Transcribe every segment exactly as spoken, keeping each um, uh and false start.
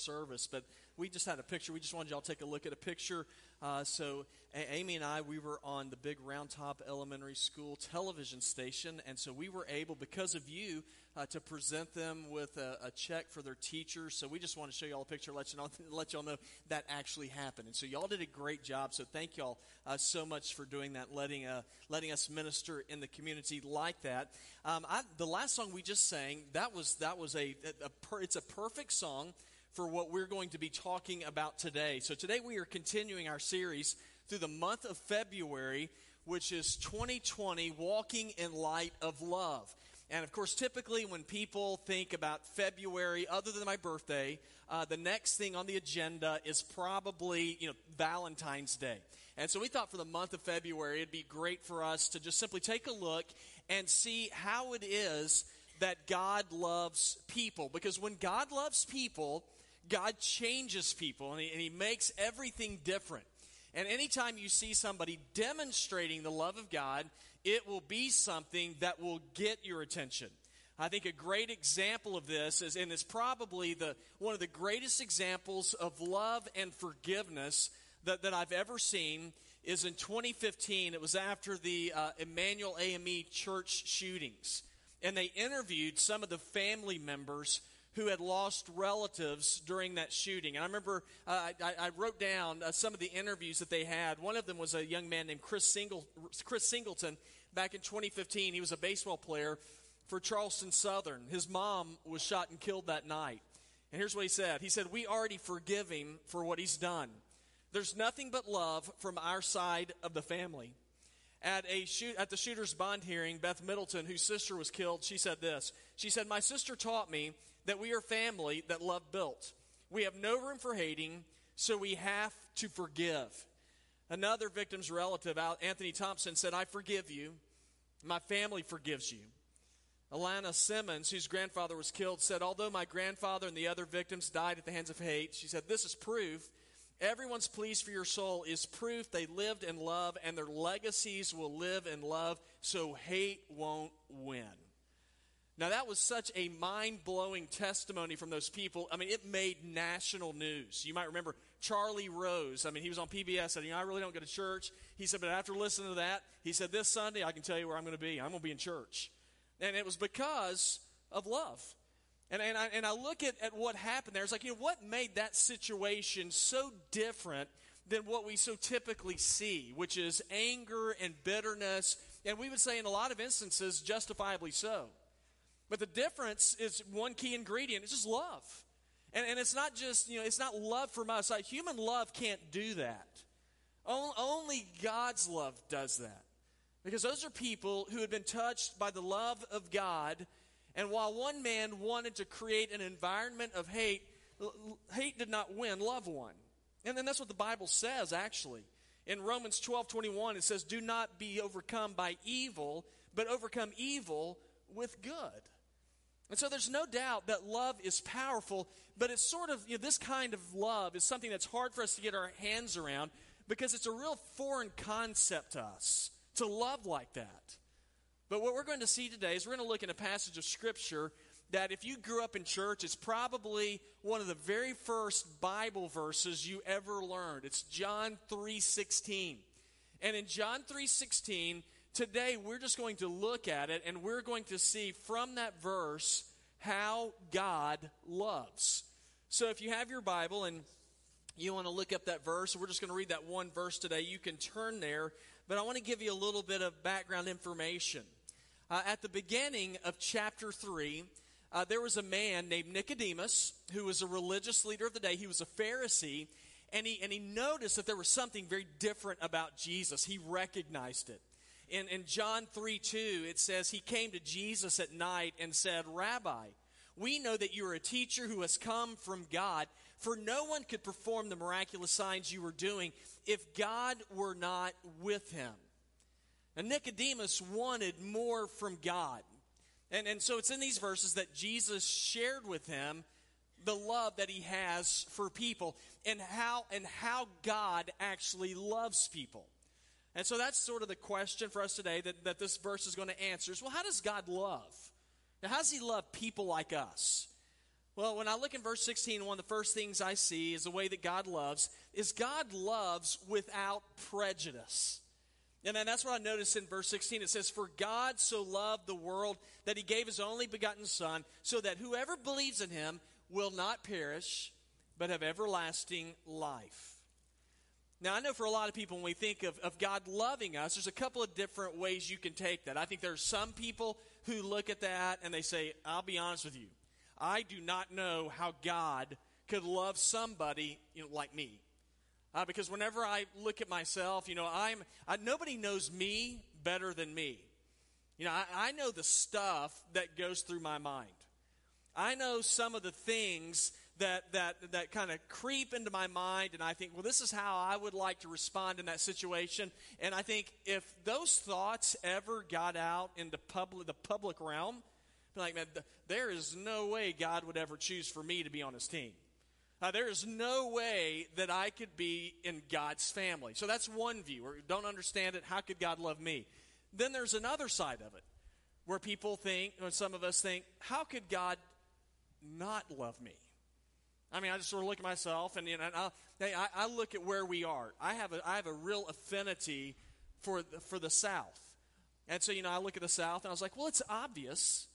service, but we just had a picture. We just wanted y'all to take a look at a picture. Uh, so a- Amy and I, we were on the Big Roundtop Elementary School Television Station, and so we were able, because of you, uh, to present them with a, a check for their teachers. So we just want to show y'all a picture, let you know, let y'all know that actually happened. And so y'all did a great job. So thank y'all uh, so much for doing that, letting uh, letting us minister in the community like that. Um, I, the last song we just sang, that was that was a, a, a per, it's a perfect song for what we're going to be talking about today. So today we are continuing our series through the month of February, which is twenty twenty, Walking in Light of Love. And of course, typically when people think about February, other than my birthday, uh, the next thing on the agenda is probably, you know, Valentine's Day. And so we thought for the month of February, it'd be great for us to just simply take a look and see how it is that God loves people. Because when God loves people, God changes people, and he, and he makes everything different. And anytime you see somebody demonstrating the love of God, it will be something that will get your attention. I think a great example of this is, and it's probably the one of the greatest examples of love and forgiveness that, that I've ever seen, is in twenty fifteen. It was after the uh, Emanuel A M E church shootings. And they interviewed some of the family members who had lost relatives during that shooting. And I remember uh, I, I wrote down uh, some of the interviews that they had. One of them was a young man named Chris, Single, Chris Singleton back in twenty fifteen. He was a baseball player for Charleston Southern. His mom was shot and killed that night. And here's what he said. He said, "We already forgive him for what he's done. There's nothing but love from our side of the family." At a shoot, at the shooter's bond hearing, Beth Middleton, whose sister was killed, she said this. She said, "My sister taught me that we are family that love built. We have no room for hating, so we have to forgive." Another victim's relative, Anthony Thompson, said, "I forgive you. My family forgives you." Alana Simmons, whose grandfather was killed, said, "Although my grandfather and the other victims died at the hands of hate," she said, "this is proof. Everyone's pleas for your soul is proof they lived in love, and their legacies will live in love, so hate won't win." Now, that was such a mind-blowing testimony from those people. I mean, it made national news. You might remember Charlie Rose. I mean, he was on P B S, and, you know, "I really don't go to church." He said, "But after listening to that," he said, "this Sunday, I can tell you where I'm going to be. I'm going to be in church." And it was because of love. And and I, and I look at, at what happened there. It's like, you know, what made that situation so different than what we so typically see, which is anger and bitterness, and we would say in a lot of instances, justifiably so. But the difference is one key ingredient. It's just love. And and it's not just, you know, it's not love from us. Like, human love can't do that. Only God's love does that. Because those are people who had been touched by the love of God. And while one man wanted to create an environment of hate, hate did not win, love won. And then that's what the Bible says, actually. In Romans twelve twenty-one, it says, "Do not be overcome by evil, but overcome evil with good." And so there's no doubt that love is powerful, but it's sort of, you know, this kind of love is something that's hard for us to get our hands around, because it's a real foreign concept to us, to love like that. But what we're going to see today is we're going to look in a passage of Scripture that, if you grew up in church, it's probably one of the very first Bible verses you ever learned. It's John three sixteen. And in John three sixteen, today we're just going to look at it, and we're going to see from that verse how God loves. So if you have your Bible and you want to look up that verse, we're just going to read that one verse today. You can turn there, but I want to give you a little bit of background information. Uh, at the beginning of chapter three, uh, there was a man named Nicodemus who was a religious leader of the day. He was a Pharisee, and he and he noticed that there was something very different about Jesus. He recognized it. In, in John three two, it says, he came to Jesus at night and said, "Rabbi, we know that you are a teacher who has come from God, for no one could perform the miraculous signs you were doing if God were not with him." And Nicodemus wanted more from God. And, and so it's in these verses that Jesus shared with him the love that he has for people, and how, and how God actually loves people. And so that's sort of the question for us today that, that this verse is going to answer, is, well, how does God love? Now, how does he love people like us? Well, when I look in verse sixteen, one of the first things I see is the way that God loves is God loves without prejudice. And then that's what I noticed in verse sixteen. It says, "For God so loved the world that he gave his only begotten Son, so that whoever believes in him will not perish, but have everlasting life." Now, I know for a lot of people, when we think of, of God loving us, there's a couple of different ways you can take that. I think there are some people who look at that and they say, I'll be honest with you, I do not know how God could love somebody, you know, like me. Uh, because whenever I look at myself, you know, I'm I, nobody knows me better than me. You know, I, I know the stuff that goes through my mind. I know some of the things that that that kind of creep into my mind, and I think, well, this is how I would like to respond in that situation. And I think if those thoughts ever got out into public, the public realm, like, man, th- there is no way God would ever choose for me to be on his team. Uh, there is no way that I could be in God's family. So that's one view. Or don't understand it. How could God love me? Then there's another side of it where people think, or some of us think, how could God not love me? I mean, I just sort of look at myself, and you know, I, I, I look at where we are. I have a, I have a real affinity for the, for the South. And so, you know, I look at the South, and I was like, well, it's obvious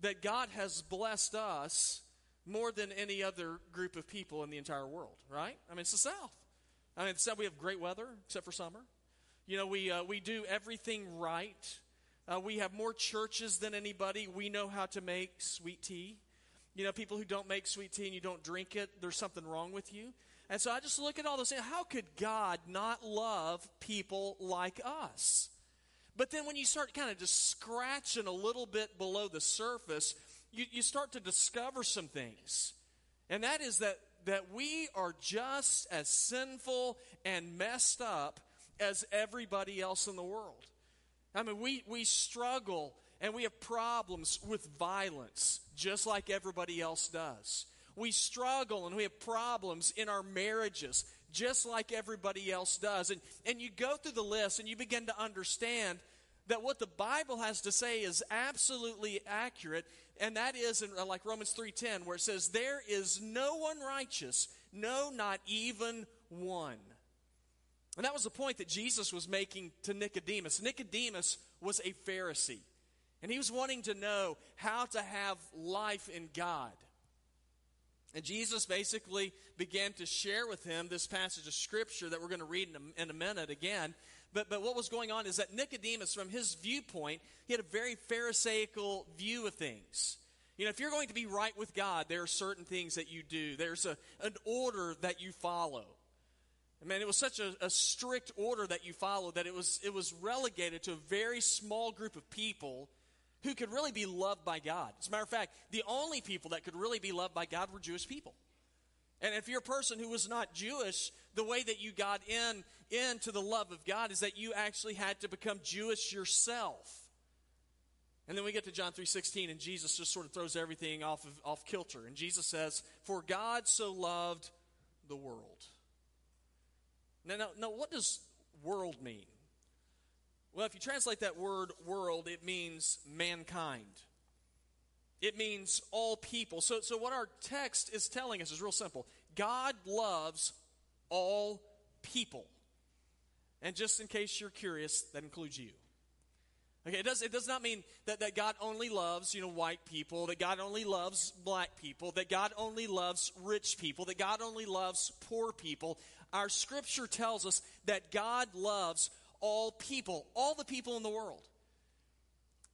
that God has blessed us more than any other group of people in the entire world, right? I mean, it's the South. I mean, the South, we have great weather, except for summer. You know, we uh, we do everything right. Uh, we have more churches than anybody. We know how to make sweet tea. You know, people who don't make sweet tea and you don't drink it, there's something wrong with you. And so I just look at all this, and how could God not love people like us? But then when you start kind of just scratching a little bit below the surface, you, you start to discover some things. And that is that, that we are just as sinful and messed up as everybody else in the world. I mean, we, we struggle and we have problems with violence just like everybody else does. We struggle and we have problems in our marriages just like everybody else does. And, and you go through the list and you begin to understand that what the Bible has to say is absolutely accurate, and that is in, like Romans three ten, where it says, there is no one righteous, no, not even one. And that was the point that Jesus was making to Nicodemus. Nicodemus was a Pharisee, and he was wanting to know how to have life in God. And Jesus basically began to share with him this passage of Scripture that we're going to read in a, in a minute again. But, but what was going on is that Nicodemus, from his viewpoint, he had a very Pharisaical view of things. You know, if you're going to be right with God, there are certain things that you do. There's a, an order that you follow. I mean, it was such a, a strict order that you followed that it was, it was relegated to a very small group of people who could really be loved by God. As a matter of fact, the only people that could really be loved by God were Jewish people. And if you're a person who was not Jewish, the way that you got in into the love of God is that you actually had to become Jewish yourself. And then we get to John three sixteen, and Jesus just sort of throws everything off of, off kilter. And Jesus says, "For God so loved the world." Now, now, now what does world mean? Well, if you translate that word world, it means mankind. It means all people. So, so what our text is telling us is real simple. God loves all people. And just in case you're curious, that includes you. Okay, it does, it does not mean that, that God only loves, you know, white people, that God only loves black people, that God only loves rich people, that God only loves poor people. Our Scripture tells us that God loves all people, all the people in the world.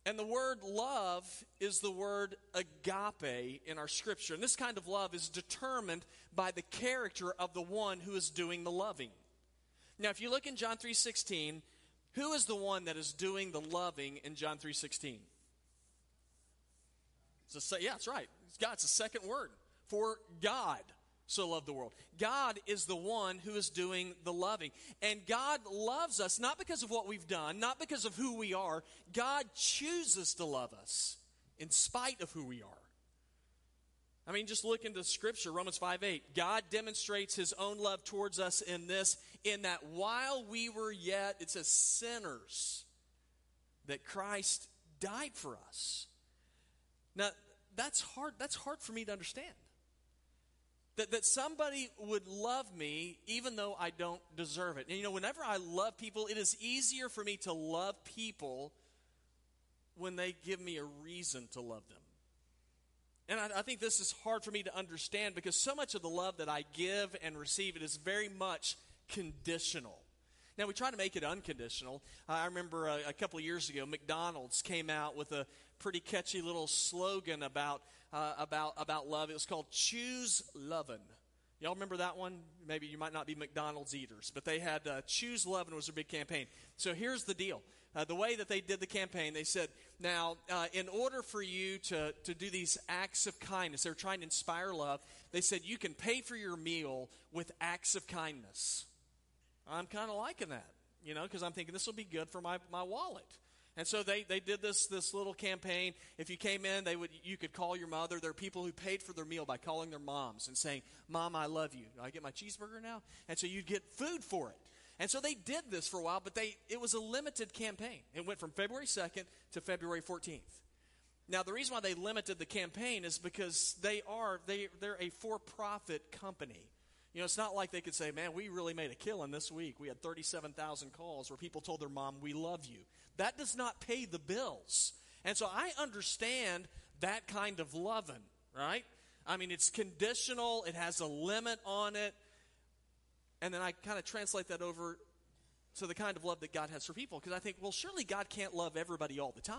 And the word love is the word agape in our Scripture. And this kind of love is determined by the character of the one who is doing the loving. Now, if you look in John three sixteen, who is the one that is doing the loving in John three sixteen? It's a, yeah, that's right. It's God. It's the second word. For God so loved the world. God is the one who is doing the loving. And God loves us not because of what we've done, not because of who we are. God chooses to love us in spite of who we are. I mean, just look into Scripture, Romans five eight. God demonstrates his own love towards us in this, in that while we were yet, it says, sinners, that Christ died for us. Now, that's hard, that's hard for me to understand. That, that somebody would love me even though I don't deserve it. And you know, whenever I love people, it is easier for me to love people when they give me a reason to love them. And I, I think this is hard for me to understand because so much of the love that I give and receive, it is very much conditional. Now, we try to make it unconditional. Uh, I remember a, a couple of years ago, McDonald's came out with a pretty catchy little slogan about uh, about about love. It was called Choose Lovin'. Y'all remember that one? Maybe you might not be McDonald's eaters, but they had uh, Choose Lovin' was their big campaign. So here's the deal. Uh, the way that they did the campaign, they said, now, uh, in order for you to, to do these acts of kindness, they were trying to inspire love. They said, you can pay for your meal with acts of kindness. I'm kind of liking that, you know, because I'm thinking this will be good for my, my wallet. And so they, they did this this little campaign. If you came in, they would you could call your mother. There are people who paid for their meal by calling their moms and saying, Mom, I love you. Do I get my cheeseburger now? And so you'd get food for it. And so they did this for a while, but they it was a limited campaign. It went from February second to February fourteenth. Now, the reason why they limited the campaign is because they are, they, they're a for-profit company. You know, it's not like they could say, man, we really made a killing this week. We had thirty-seven thousand calls where people told their mom, we love you. That does not pay the bills. And so I understand that kind of loving, right? I mean, it's conditional. It has a limit on it. And then I kind of translate that over to the kind of love that God has for people. Because I think, well, surely God can't love everybody all the time.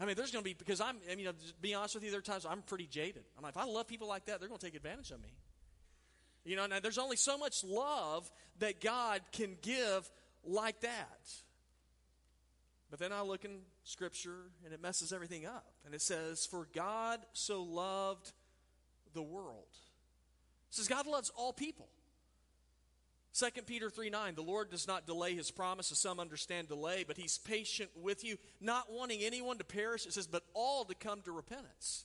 I mean, there's going to be, because I'm, I mean, to be honest with you, there are times I'm pretty jaded. I'm like, if I love people like that, they're going to take advantage of me. You know, now there's only so much love that God can give like that. But then I look in Scripture, and it messes everything up. And it says, for God so loved the world. It says God loves all people. Second Peter three nine, the Lord does not delay his promise, as some understand delay, but he's patient with you, not wanting anyone to perish. It says, but all to come to repentance.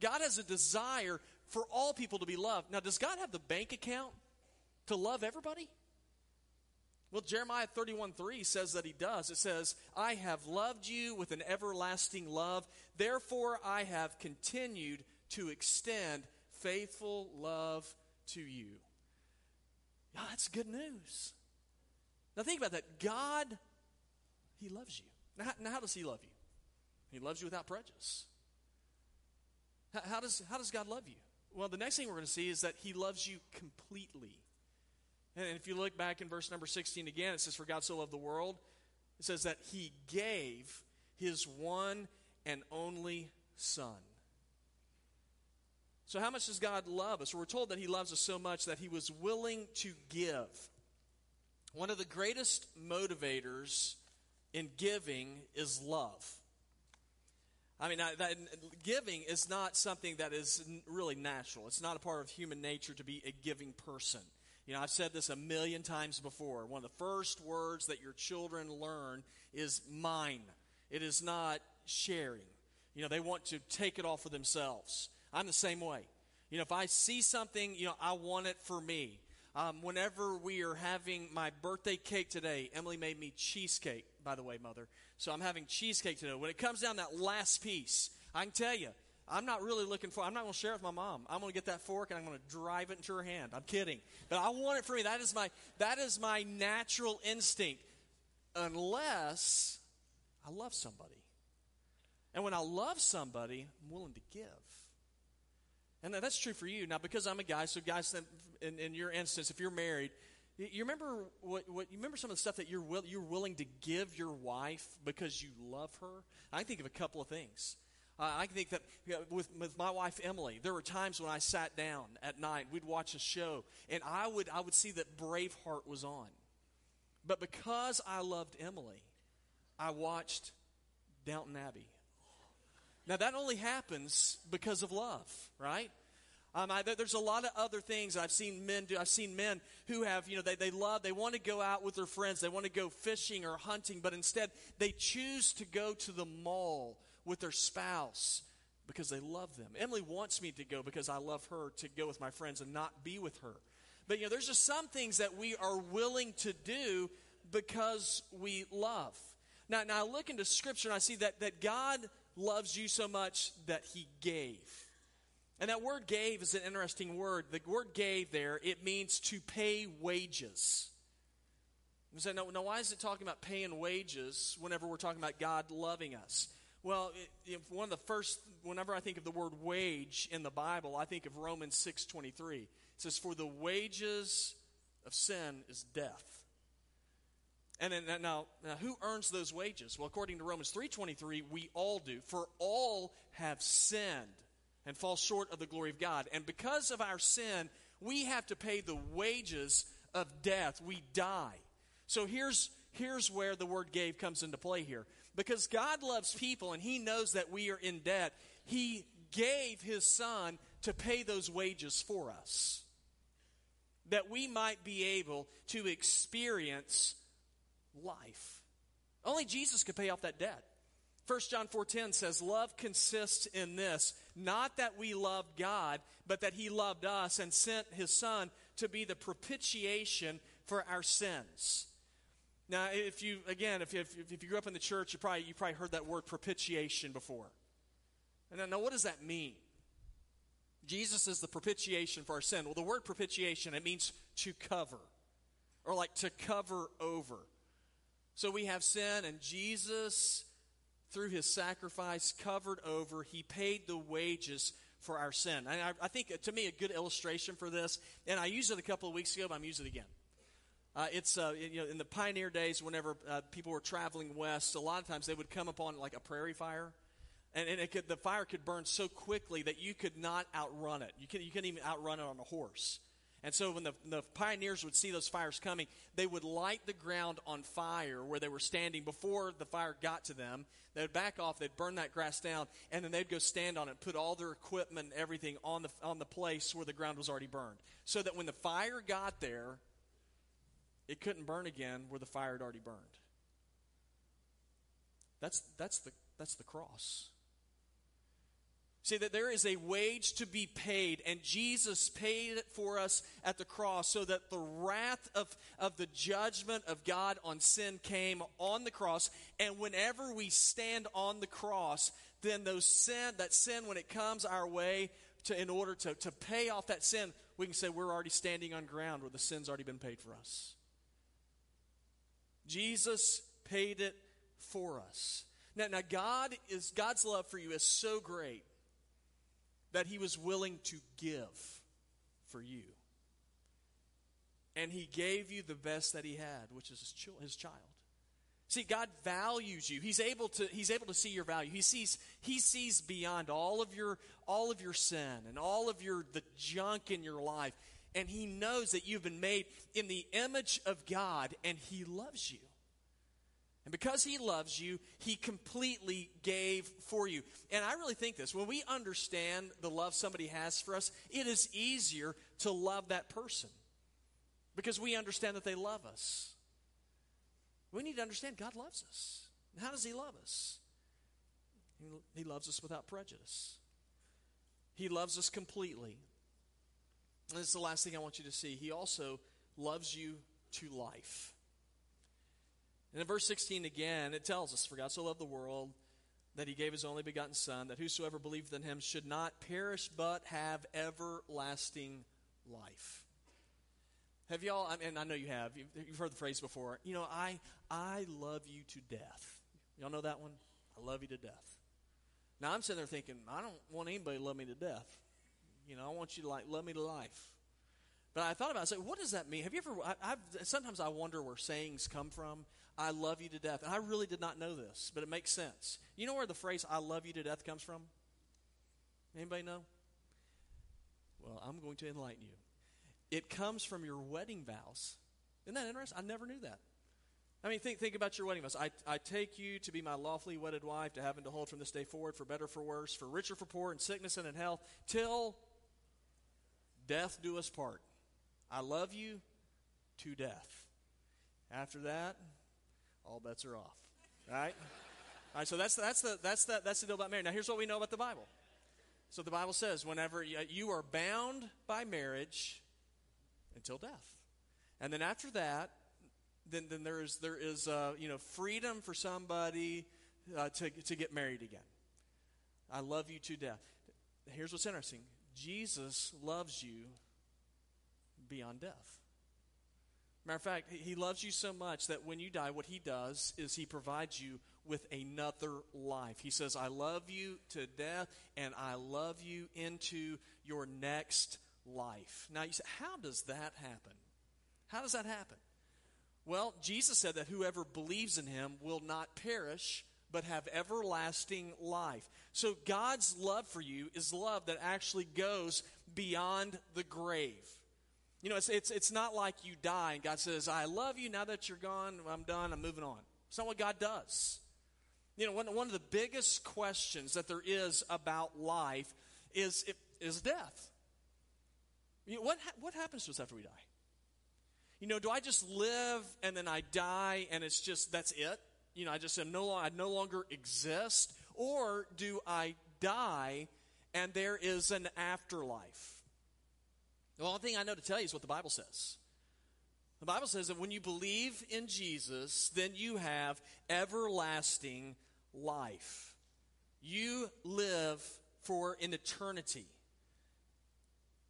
God has a desire for all people to be loved. Now, does God have the bank account to love everybody? Well, Jeremiah thirty-one three says that he does. It says, I have loved you with an everlasting love. Therefore, I have continued to extend faithful love to you. Oh, that's good news. Now, think about that. God, he loves you. Now, now how does he love you? He loves you without prejudice. How, how does, how does God love you? Well, the next thing we're going to see is that he loves you completely. And if you look back in verse number sixteen again, it says, for God so loved the world. It says that he gave his one and only son. So how much does God love us? We're told that he loves us so much that he was willing to give. One of the greatest motivators in giving is love. I mean, I, that, giving is not something that is really natural. It's not a part of human nature to be a giving person. You know, I've said this a million times before. One of the first words that your children learn is mine. It is not sharing. You know, they want to take it all for themselves. I'm the same way. You know, if I see something, you know, I want it for me. Um, whenever we are having my birthday cake today, Emily made me cheesecake, by the way, Mother. So I'm having cheesecake today. When it comes down to that last piece, I can tell you, I'm not really looking for, I'm not going to share it with my mom. I'm going to get that fork and I'm going to drive it into her hand. I'm kidding. But I want it for me. That is my, that is my natural instinct. Unless I love somebody. And when I love somebody, I'm willing to give. And that's true for you. Now, because I'm a guy, so guys, in, in your instance, if you're married, you remember what, what you remember some of the stuff that you're will, you're willing to give your wife because you love her. I think of a couple of things. Uh, I think that you know, with with my wife Emily, there were times when I sat down at night, we'd watch a show, and I would I would see that Braveheart was on, but because I loved Emily, I watched Downton Abbey. Now, that only happens because of love, right? Um, I, there's a lot of other things I've seen men do. I've seen men who have, you know, they, they love, they want to go out with their friends. They want to go fishing or hunting, but instead they choose to go to the mall with their spouse because they love them. Emily wants me to go because I love her to go with my friends and not be with her. But, you know, there's just some things that we are willing to do because we love. Now, now I look into Scripture and I see that, that God loves you so much that he gave. And that word gave is an interesting word. The word gave there, it means to pay wages. You say, no, no, why is it talking about paying wages whenever we're talking about God loving us? Well, it, if one of the first, whenever I think of the word wage in the Bible, I think of Romans six twenty-three. It says, for the wages of sin is death. And then, now, now, who earns those wages? Well, according to Romans three twenty-three, we all do. For all have sinned and fall short of the glory of God. And because of our sin, we have to pay the wages of death. We die. So here's, here's where the word gave comes into play here. Because God loves people and he knows that we are in debt, he gave his son to pay those wages for us, that we might be able to experience life. Only Jesus could pay off that debt. First John four ten says, love consists in this, not that we loved God, but that he loved us and sent his son to be the propitiation for our sins. Now, if you, again, if you, if you grew up in the church, you probably, you probably heard that word propitiation before. And now, now, what does that mean? Jesus is the propitiation for our sin. Well, the word propitiation, it means to cover, or like to cover over. So we have sin, and Jesus, through his sacrifice, covered over. He paid the wages for our sin. And I, I think, to me, a good illustration for this, and I used it a couple of weeks ago, but I'm using it again. Uh, it's uh, you know, in the pioneer days, whenever uh, people were traveling west, a lot of times they would come upon like a prairie fire, and, and it could, the fire could burn so quickly that you could not outrun it. You, can, you couldn't even outrun it on a horse. And so when the, the pioneers would see those fires coming, they would light the ground on fire where they were standing before the fire got to them. They would back off, they'd burn that grass down, and then they'd go stand on it, put all their equipment and everything on the, on the place where the ground was already burned, so that when the fire got there, it couldn't burn again where the fire had already burned. That's, that's, the, that's the cross. See, that there is a wage to be paid, and Jesus paid it for us at the cross, so that the wrath of, of the judgment of God on sin came on the cross. And whenever we stand on the cross, then those sin, that sin, when it comes our way, to, in order to, to pay off that sin, we can say we're already standing on ground where the sin's already been paid for us. Jesus paid it for us. Now, now God is God's love for you is so great that he was willing to give for you. And he gave you the best that he had, which is his, ch- his child. See, God values you. He's able to, he's able to see your value. He sees, he sees beyond all of your, all of your sin and all of your, the junk in your life. And he knows that you've been made in the image of God, and he loves you. And because he loves you, he completely gave for you. And I really think this. When we understand the love somebody has for us, it is easier to love that person because we understand that they love us. We need to understand God loves us. And how does he love us? He loves us without prejudice. He loves us completely. And this is the last thing I want you to see. He also loves you to life. And in verse sixteen again, it tells us, for God so loved the world that he gave his only begotten Son, that whosoever believeth in him should not perish but have everlasting life. Have y'all, and I know you have, you've heard the phrase before, you know, I I love you to death. Y'all know that one? I love you to death. Now, I'm sitting there thinking, I don't want anybody to love me to death. You know, I want you to like love me to life. But I thought about it, I said, what does that mean? Have you ever, I, I've, sometimes I wonder where sayings come from. I love you to death. And I really did not know this, but it makes sense. You know where the phrase I love you to death comes from? Anybody know? Well, I'm going to enlighten you. It comes from your wedding vows. Isn't that interesting? I never knew that. I mean, think think about your wedding vows. I, I take you to be my lawfully wedded wife, to have and to hold from this day forward, for better, for worse, for richer, for poor, in sickness and in health, till death do us part. I love you to death. After that, all bets are off, right? All right, so that's that's the that's the, that's the deal about marriage. Now, here's what we know about the Bible. So the Bible says, whenever you are bound by marriage until death, and then after that, then then there is there is uh, you know freedom for somebody uh, to to get married again. I love you to death. Here's what's interesting: Jesus loves you beyond death. Matter of fact, he loves you so much that when you die, what he does is he provides you with another life. He says, I love you to death, and I love you into your next life. Now, you say, how does that happen? How does that happen? Well, Jesus said that whoever believes in him will not perish, but have everlasting life. So God's love for you is love that actually goes beyond the grave. You know, it's, it's it's not like you die and God says, I love you, now that you're gone, I'm done, I'm moving on. It's not what God does. You know, one, one of the biggest questions that there is about life is, is death. You know, what, what happens to us after we die? You know, do I just live and then I die and it's just, that's it? You know, I just am no, I no longer exist? Or do I die and there is an afterlife? The only thing I know to tell you is what the Bible says. The Bible says that when you believe in Jesus, then you have everlasting life. You live for an eternity.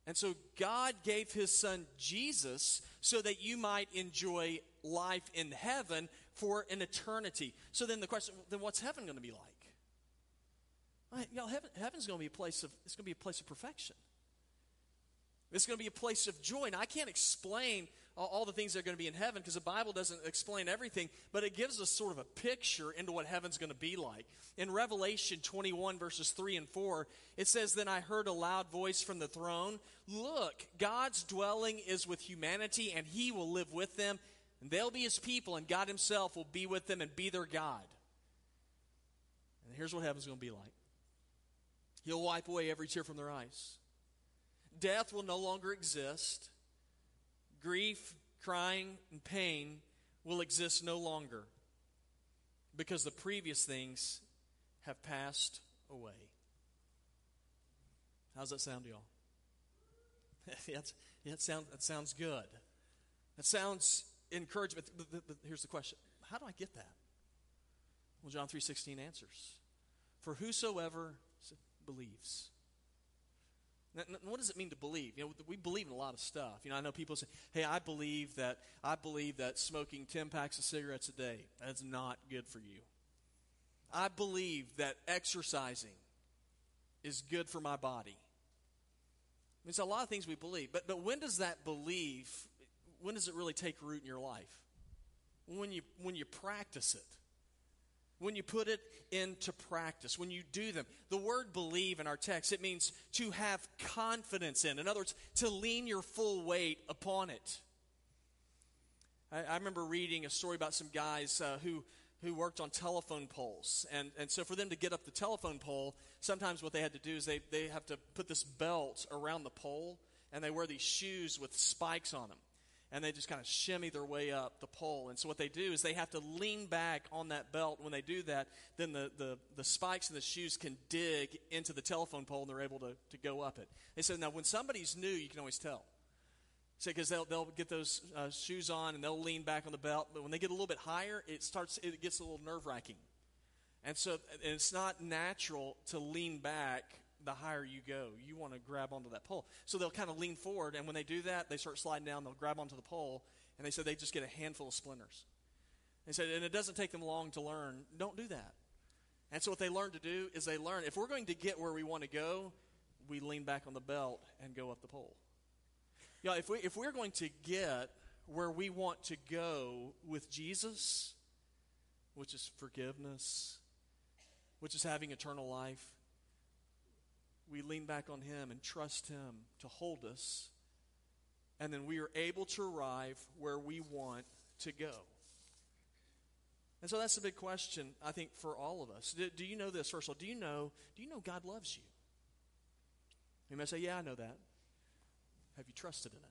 And so God gave his son Jesus so that you might enjoy life in heaven for an eternity. So then the question, then what's heaven going to be like? All right, y'all, heaven, heaven's going to be a place of, it's going to be a place of perfection. It's going to be a place of joy. Now, I can't explain all the things that are going to be in heaven because the Bible doesn't explain everything, but it gives us sort of a picture into what heaven's going to be like. In Revelation twenty-one, verses three and four, it says, Then I heard a loud voice from the throne, Look, God's dwelling is with humanity, and he will live with them, and they'll be his people, and God himself will be with them and be their God. And here's what heaven's going to be like. He'll wipe away every tear from their eyes. Death will no longer exist. Grief, crying, and pain will exist no longer because the previous things have passed away. How's that sound to y'all? that, that, sound, that sounds good. That sounds encouraging. But, but, but here's the question. How do I get that? Well, John three sixteen answers. For whosoever believes. Now, what does it mean to believe? You know, we believe in a lot of stuff. You know, I know people say, "Hey, I believe that I believe that smoking ten packs of cigarettes a day, that's not good for you. I believe that exercising is good for my body." It's a lot of things we believe, but but when does that belief, when does it really take root in your life? When you when you practice it. When you put it into practice, when you do them. The word believe in our text, it means to have confidence in. In other words, to lean your full weight upon it. I, I remember reading a story about some guys uh, who, who worked on telephone poles. And, and so for them to get up the telephone pole, sometimes what they had to do is they, they have to put this belt around the pole, and they wear these shoes with spikes on them. And they just kind of shimmy their way up the pole. And so what they do is they have to lean back on that belt. When they do that, then the, the, the spikes in the shoes can dig into the telephone pole, and they're able to, to go up it. They said, now, when somebody's new, you can always tell. Because they'll, they'll get those uh, shoes on, and they'll lean back on the belt. But when they get a little bit higher, it starts. It gets a little nerve-wracking. And so and it's not natural to lean back the higher you go. You want to grab onto that pole. So they'll kind of lean forward, and when they do that, they start sliding down, they'll grab onto the pole, and they said they just get a handful of splinters. They said, and it doesn't take them long to learn, don't do that. And so what they learn to do is they learn, if we're going to get where we want to go, we lean back on the belt and go up the pole. You know, if, we, if we're going to get where we want to go with Jesus, which is forgiveness, which is having eternal life, we lean back on him and trust him to hold us, and then we are able to arrive where we want to go. And so that's a big question, I think, for all of us. Do, do you know this, first of all? Do you know, do you know God loves you? You may say, yeah, I know that. Have you trusted in it?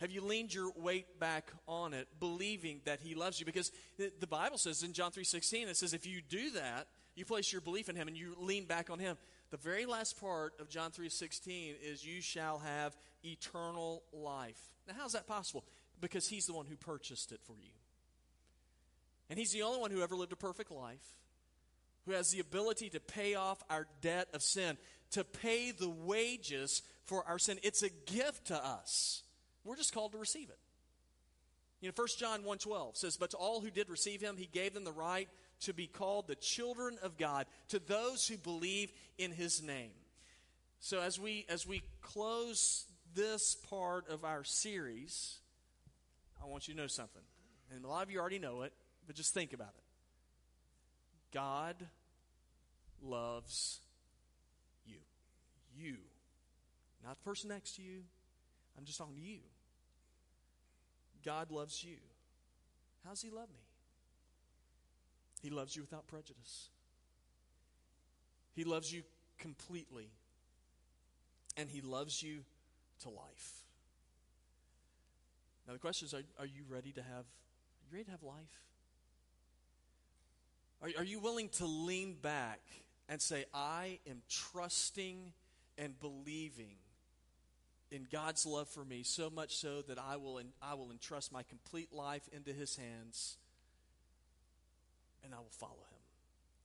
Have you leaned your weight back on it, believing that he loves you? Because the Bible says in John three sixteen, it says if you do that, you place your belief in him and you lean back on him. The very last part of John three sixteen is you shall have eternal life. Now, how is that possible? Because he's the one who purchased it for you. And he's the only one who ever lived a perfect life, who has the ability to pay off our debt of sin, to pay the wages for our sin. It's a gift to us. We're just called to receive it. You know, First John one twelve says, "But to all who did receive him, he gave them the right to be called the children of God, to those who believe in his name." So as we as we close this part of our series, I want you to know something. And a lot of you already know it, but just think about it. God loves you. You. Not the person next to you. I'm just talking to you. God loves you. How does he love me? He loves you without prejudice. He loves you completely. And he loves you to life. Now the question is, are, are you ready to have are you ready to have life? Are, are you willing to lean back and say, I am trusting and believing in God's love for me, so much so that I will I will entrust my complete life into his hands, and I will follow him.